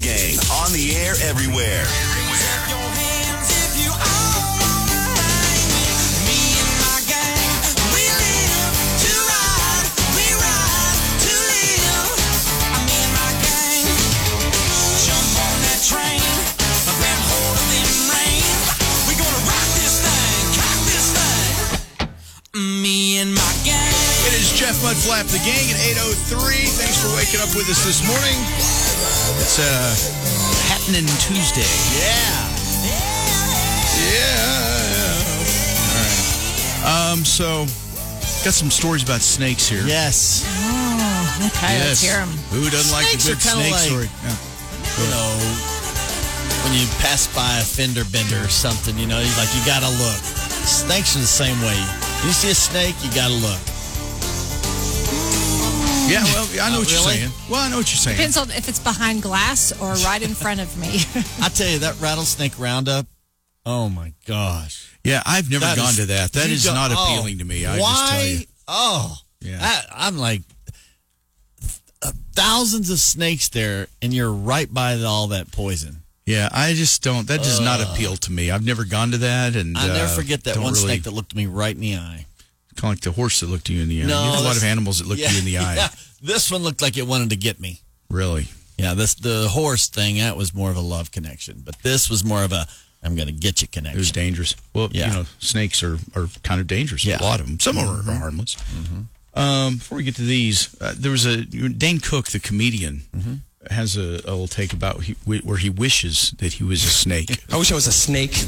Gang on the air everywhere. Clap your hands if you all wanna hang with me and my gang. We live to ride, we ride to live. I'm in my gang. Jump on that train, grab hold of them reins. We're gonna rock this thing, cock this thing. Me and my gang. It is Jeff Mudflap, the gang at 8:03. Thanks for waking up with us this morning. It's happening Tuesday. Yeah. All right. Got some stories about snakes here. Yes. Oh, okay. Yes. Let's hear them. Who doesn't like the good snake story? Yeah. You know, when you pass by a fender bender or something, you know, you gotta look. Snakes are the same way. You see a snake, you gotta look. Yeah, well, I know what you're saying. Well, I know what you're saying. Depends on if it's behind glass or right in front of me. I tell you, that rattlesnake roundup, oh, my gosh. Yeah, I've never gone to that. That is not appealing to me. I just tell you. Oh, yeah. I'm like thousands of snakes there, and you're right by all that poison. Yeah, I just don't. That does not appeal to me. I've never gone to that. And I'll never forget that one snake that looked me right in the eye. Kind of like the horse that looked you in the eye. No, you have a lot of animals that look you in the eye. Yeah. This one looked like it wanted to get me. Really? Yeah, the horse thing, that was more of a love connection. But this was more of a, I'm going to get you connection. It was dangerous. Well, You know, snakes are kind of dangerous. Yeah. A lot of them. Some of them are harmless. Mm-hmm. Before we get to these, there was Dane Cook, the comedian, has a little take about where he wishes that he was a snake. I wish I was a snake.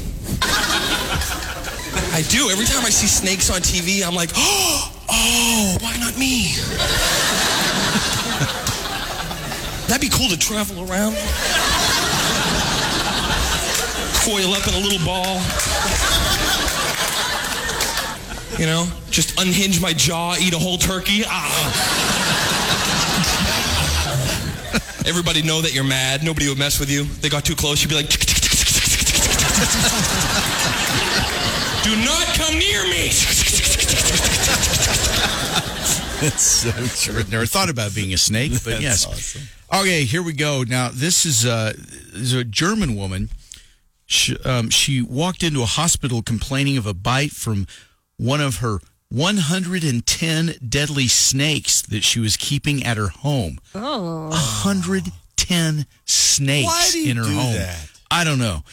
I do. Every time I see snakes on TV, I'm like, oh, why not me? That'd be cool to travel around. Coil up in a little ball. You know, just unhinge my jaw, eat a whole turkey. Everybody know that you're mad. Nobody would mess with you. They got too close, you'd be like... Do not come near me. That's so true. I've never thought about being a snake, but that's yes. Awesome. Okay, here we go. Now, this is a German woman. She walked into a hospital complaining of a bite from one of her 110 deadly snakes that she was keeping at her home. Oh. 110 snakes in her home. Why do you do that? I don't know.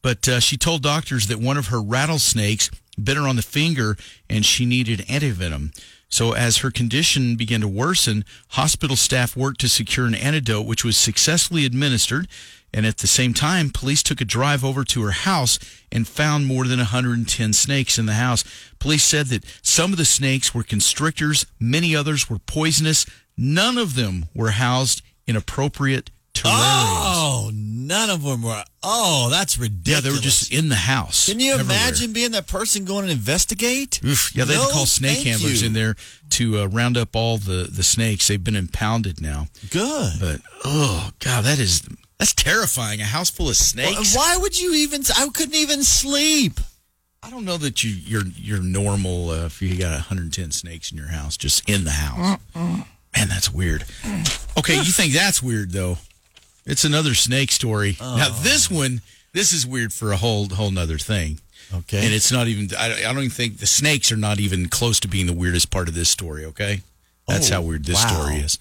But she told doctors that one of her rattlesnakes bit her on the finger and she needed antivenom. So as her condition began to worsen, hospital staff worked to secure an antidote, which was successfully administered. And at the same time, police took a drive over to her house and found more than 110 snakes in the house. Police said that some of the snakes were constrictors, many others were poisonous. None of them were housed in appropriate terrariums. Oh, none of them were. Oh, that's ridiculous. Yeah, they were just in the house. Can you imagine being that person going to investigate? Oof, yeah, they had to call snake handlers in there to round up all the snakes. They've been impounded now. Good. But, oh, God, that's terrifying. A house full of snakes. Well, why would you even, I couldn't even sleep. I don't know that you're normal if you got 110 snakes in your house, just in the house. Mm-mm. Man, that's weird. Okay, you think that's weird, though. It's another snake story. Oh. Now, this is weird for a whole nother thing. Okay. And it's not even, I don't even think, the snakes are not even close to being the weirdest part of this story, okay? That's how weird this story is.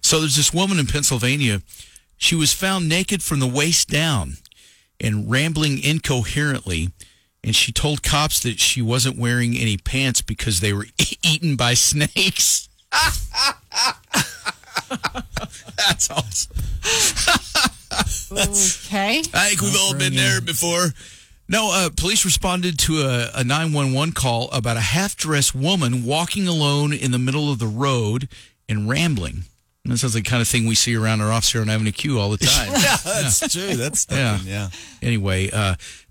So there's this woman in Pennsylvania. She was found naked from the waist down and rambling incoherently. And she told cops that she wasn't wearing any pants because they were eaten by snakes. That's awesome. Okay. I think we've all been there before. No, police responded to a 911 call about a half-dressed woman walking alone in the middle of the road and rambling. And that sounds like the kind of thing we see around our office here on Avenue Q all the time. That's true. That's stunning. Yeah. Anyway,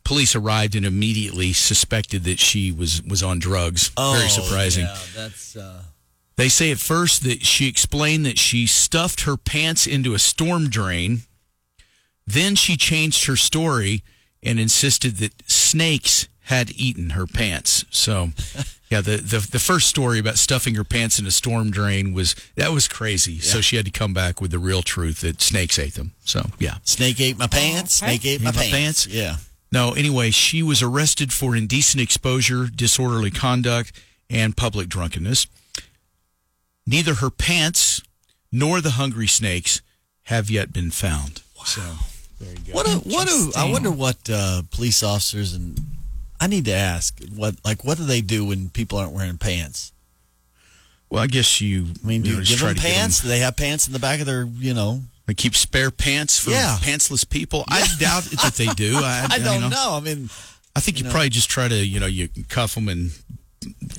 police arrived and immediately suspected that she was on drugs. Oh, very surprising. Yeah, that's... They say at first that she explained that she stuffed her pants into a storm drain. Then she changed her story and insisted that snakes had eaten her pants. So, yeah, the first story about stuffing her pants in a storm drain was crazy. Yeah. So she had to come back with the real truth that snakes ate them. So, yeah. Snake ate my pants. Snake ate my pants. Yeah. No, anyway, she was arrested for indecent exposure, disorderly conduct, and public drunkenness. Neither her pants nor the hungry snakes have yet been found. Wow. So, there you go. I wonder what police officers, and I need to ask, what do they do when people aren't wearing pants? Well, I guess do you give them pants? Do they have pants in the back of their, They keep spare pants for pantsless people? Yeah. I doubt that they do. I don't know. I mean, I think you probably just try to, you cuff them and...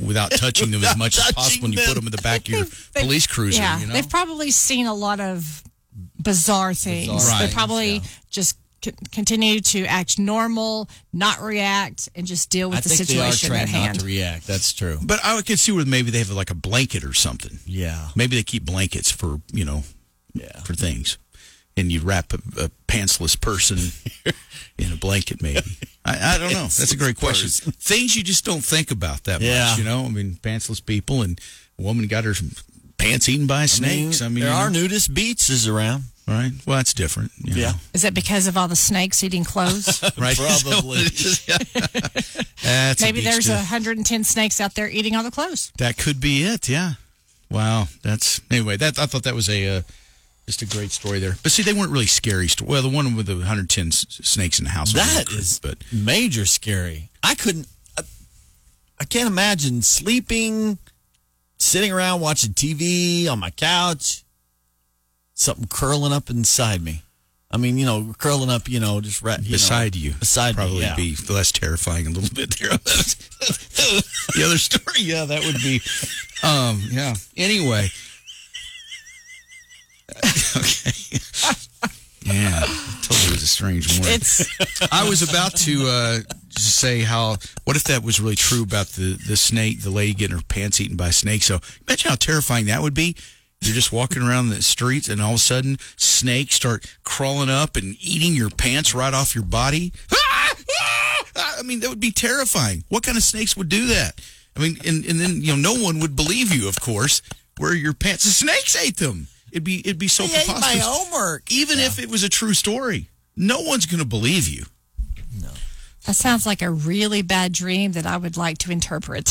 without touching them as much as possible when you put them in the back of your police cruiser. Yeah, they've probably seen a lot of bizarre things. They probably just continue to act normal, not react, and just deal with the situation at hand. I think they are trying not to react. That's true. But I could see where maybe they have like a blanket or something. Yeah. Maybe they keep blankets for, for things. And you wrap a pantsless person in a blanket, maybe. I don't know. That's a great question. Things you just don't think about that much, I mean, pantsless people, and a woman got her pants eaten by snakes. I mean there are nudist beaches around. Right? Well, that's different. Yeah. Is that because of all the snakes eating clothes? Right. Probably. Maybe there's 110 snakes out there eating all the clothes. That could be it, yeah. Wow. I thought that was a... just a great story there. But see, they weren't really scary stories. Well, the one with the 110 snakes in the house. That is major scary. I can't imagine sleeping, sitting around watching TV on my couch, something curling up inside me. I mean, curling up, just right beside you. Beside probably me, be less terrifying a little bit there. The other story, yeah, that would be, yeah. Anyway. Okay. Yeah, I told you it was a strange morning. I was about to say what if that was really true about the snake, the lady getting her pants eaten by a snake. So imagine how terrifying that would be. You're just walking around the streets and all of a sudden snakes start crawling up and eating your pants right off your body. I mean, that would be terrifying. What kind of snakes would do that? I mean, and then, no one would believe you, of course, where your pants, the snakes ate them. It'd be so preposterous. My homework. Even if it was a true story, no one's going to believe you. No. That sounds like a really bad dream that I would like to interpret.